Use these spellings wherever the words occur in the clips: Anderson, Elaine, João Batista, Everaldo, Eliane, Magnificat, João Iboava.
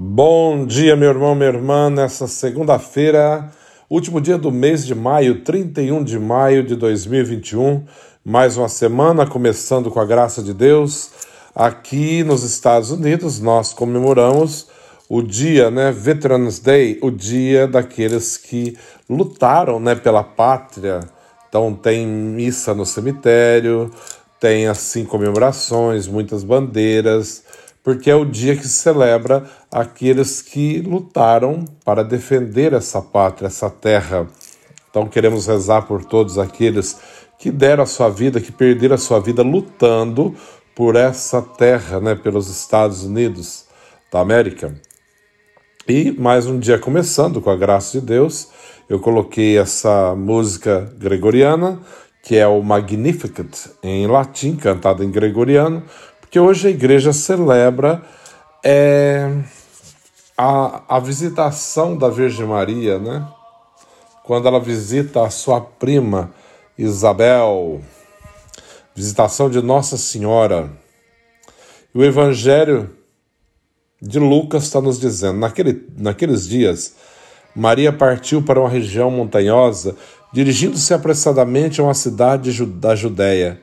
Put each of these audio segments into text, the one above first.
Bom dia, meu irmão, minha irmã, nessa segunda-feira, último dia do mês de maio, 31 de maio de 2021, mais uma semana, começando com a graça de Deus. Aqui nos Estados Unidos, nós comemoramos o dia, Veterans Day, o dia daqueles que lutaram, pela pátria. Então tem missa no cemitério, tem, comemorações, muitas bandeiras, porque é o dia que celebra aqueles que lutaram para defender essa pátria, essa terra. Então queremos rezar por todos aqueles que deram a sua vida, que perderam a sua vida lutando por essa terra, pelos Estados Unidos da América. E mais um dia começando, com a graça de Deus. Eu coloquei essa música gregoriana, que é o Magnificat, em latim, cantado em gregoriano, porque hoje a igreja celebra a visitação da Virgem Maria, quando ela visita a sua prima Isabel, visitação de Nossa Senhora. E o Evangelho de Lucas está nos dizendo, naqueles dias, Maria partiu para uma região montanhosa, dirigindo-se apressadamente a uma cidade da Judéia.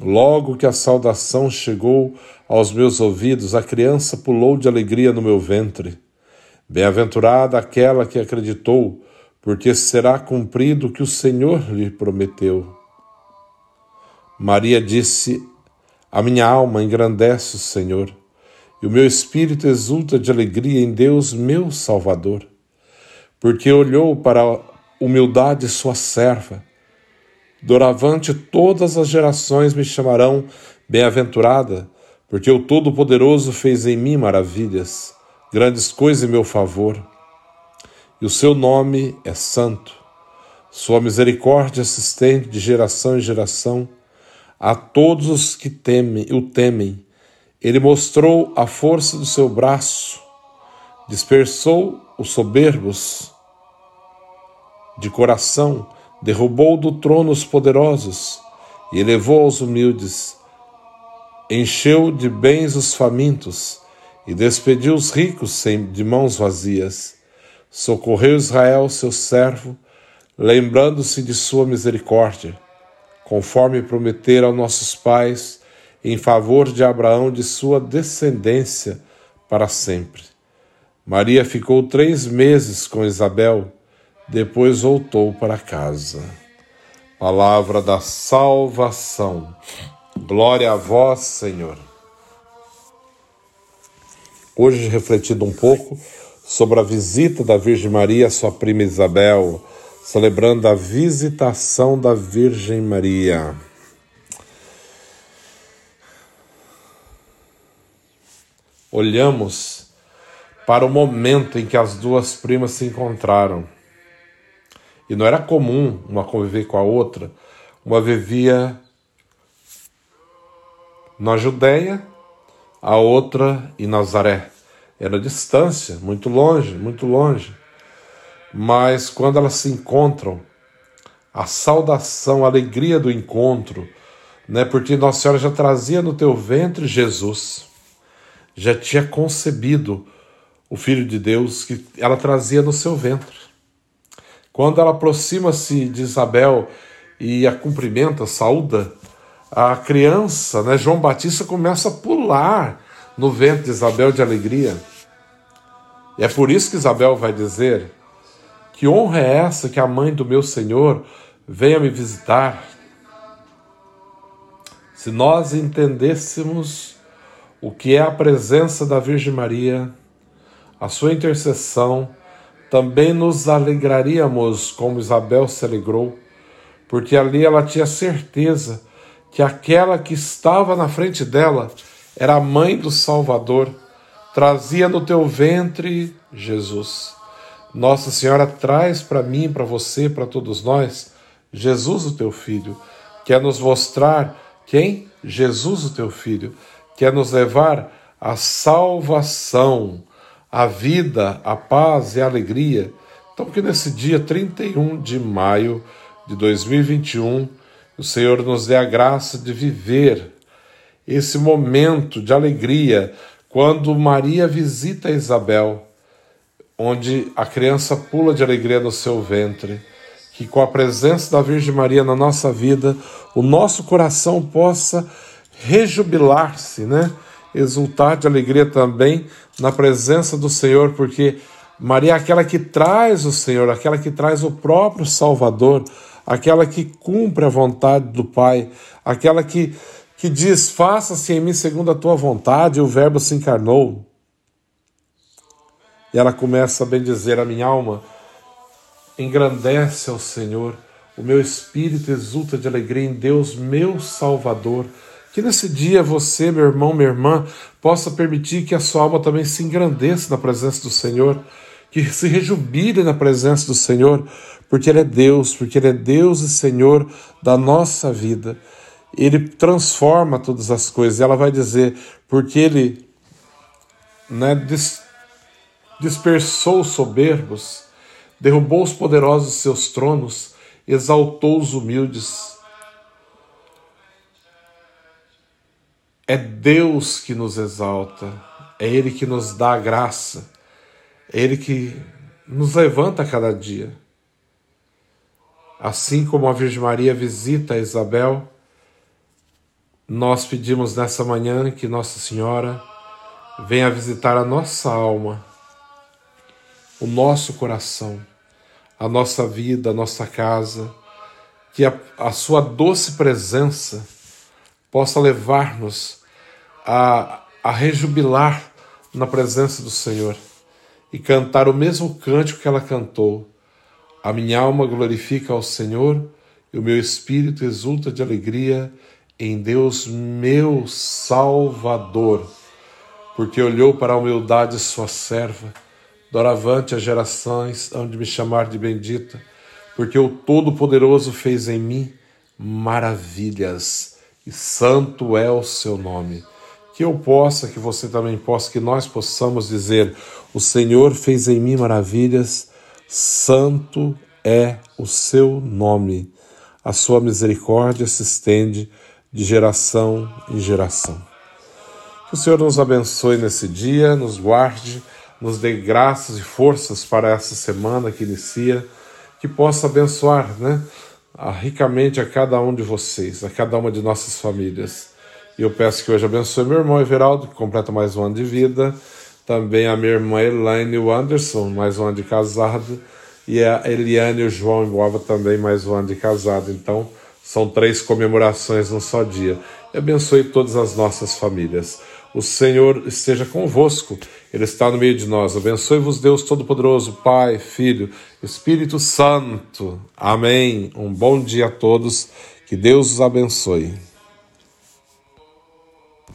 Logo que a saudação chegou aos meus ouvidos, a criança pulou de alegria no meu ventre. Bem-aventurada aquela que acreditou, porque será cumprido o que o Senhor lhe prometeu. Maria disse: A minha alma engrandece o Senhor, e o meu espírito exulta de alegria em Deus, meu Salvador, porque olhou para a humildade sua serva. Doravante todas as gerações me chamarão bem-aventurada, porque o Todo-Poderoso fez em mim maravilhas, grandes coisas em meu favor. E o seu nome é santo. Sua misericórdia se estende de geração em geração a todos os que o temem. Ele mostrou a força do seu braço, dispersou os soberbos de coração, derrubou do trono os poderosos e elevou aos humildes, encheu de bens os famintos e despediu os ricos de mãos vazias. Socorreu Israel, seu servo, lembrando-se de sua misericórdia, conforme prometera aos nossos pais, em favor de Abraão e de sua descendência para sempre. Maria ficou 3 meses com Isabel, depois voltou para casa. Palavra da salvação. Glória a vós, Senhor. Hoje, refletindo um pouco sobre a visita da Virgem Maria à sua prima Isabel, celebrando a visitação da Virgem Maria. Olhamos para o momento em que as duas primas se encontraram. E não era comum uma conviver com a outra. Uma vivia na Judéia, a outra em Nazaré. Era distância, muito longe, muito longe. Mas quando elas se encontram, a saudação, a alegria do encontro, porque Nossa Senhora já trazia no teu ventre Jesus. Já tinha concebido o Filho de Deus que ela trazia no seu ventre. Quando ela aproxima-se de Isabel e a cumprimenta, saúda, a criança, João Batista, começa a pular no ventre de Isabel de alegria. E é por isso que Isabel vai dizer: que honra é essa que a mãe do meu Senhor venha me visitar? Se nós entendêssemos o que é a presença da Virgem Maria, a sua intercessão, também nos alegraríamos como Isabel se alegrou, porque ali ela tinha certeza que aquela que estava na frente dela era a mãe do Salvador, trazia no teu ventre Jesus. Nossa Senhora traz para mim, para você, para todos nós, Jesus, o teu Filho. Quer nos mostrar quem? Jesus, o teu Filho. Quer nos levar à salvação, à vida, à paz e à alegria. Então que nesse dia 31 de maio de 2021, o Senhor nos dê a graça de viver esse momento de alegria, quando Maria visita Isabel, onde a criança pula de alegria no seu ventre, que com a presença da Virgem Maria na nossa vida, o nosso coração possa rejubilar-se, exultar de alegria também na presença do Senhor, porque Maria é aquela que traz o Senhor, aquela que traz o próprio Salvador, aquela que cumpre a vontade do Pai, aquela que diz, faça-se em mim segundo a tua vontade, e o verbo se encarnou. E ela começa a bendizer: a minha alma engrandece ao Senhor, o meu espírito exulta de alegria em Deus, meu Salvador. Que nesse dia você, meu irmão, minha irmã, possa permitir que a sua alma também se engrandeça na presença do Senhor, que se rejubile na presença do Senhor, porque Ele é Deus e Senhor da nossa vida. Ele transforma todas as coisas. Ela vai dizer, porque Ele dispersou os soberbos, derrubou os poderosos dos seus tronos, exaltou os humildes. É Deus que nos exalta, é Ele que nos dá a graça, é Ele que nos levanta a cada dia. Assim como a Virgem Maria visita a Isabel, nós pedimos nessa manhã que Nossa Senhora venha visitar a nossa alma, o nosso coração, a nossa vida, a nossa casa, que a sua doce presença possa levar-nos a rejubilar na presença do Senhor e cantar o mesmo cântico que ela cantou. A minha alma glorifica ao Senhor e o meu espírito exulta de alegria em Deus, meu Salvador, porque olhou para a humildade sua serva, doravante as gerações hão de me chamar de bendita, porque o Todo-Poderoso fez em mim maravilhas, e santo é o seu nome. Que eu possa, que você também possa, que nós possamos dizer, o Senhor fez em mim maravilhas, santo é o seu nome. A sua misericórdia se estende de geração em geração. Que o Senhor nos abençoe nesse dia, nos guarde, nos dê graças e forças para essa semana que inicia, que possa abençoar, ricamente a cada um de vocês, a cada uma de nossas famílias. E eu peço que hoje abençoe meu irmão Everaldo, que completa mais um ano de vida, também a minha irmã Elaine e o Anderson, mais um ano de casado, e a Eliane e o João Iboava também mais um ano de casado. Então, são 3 comemorações num só dia. E abençoe todas as nossas famílias. O Senhor esteja convosco. Ele está no meio de nós. Abençoe-vos Deus Todo-Poderoso, Pai, Filho, Espírito Santo. Amém. Um bom dia a todos. Que Deus os abençoe.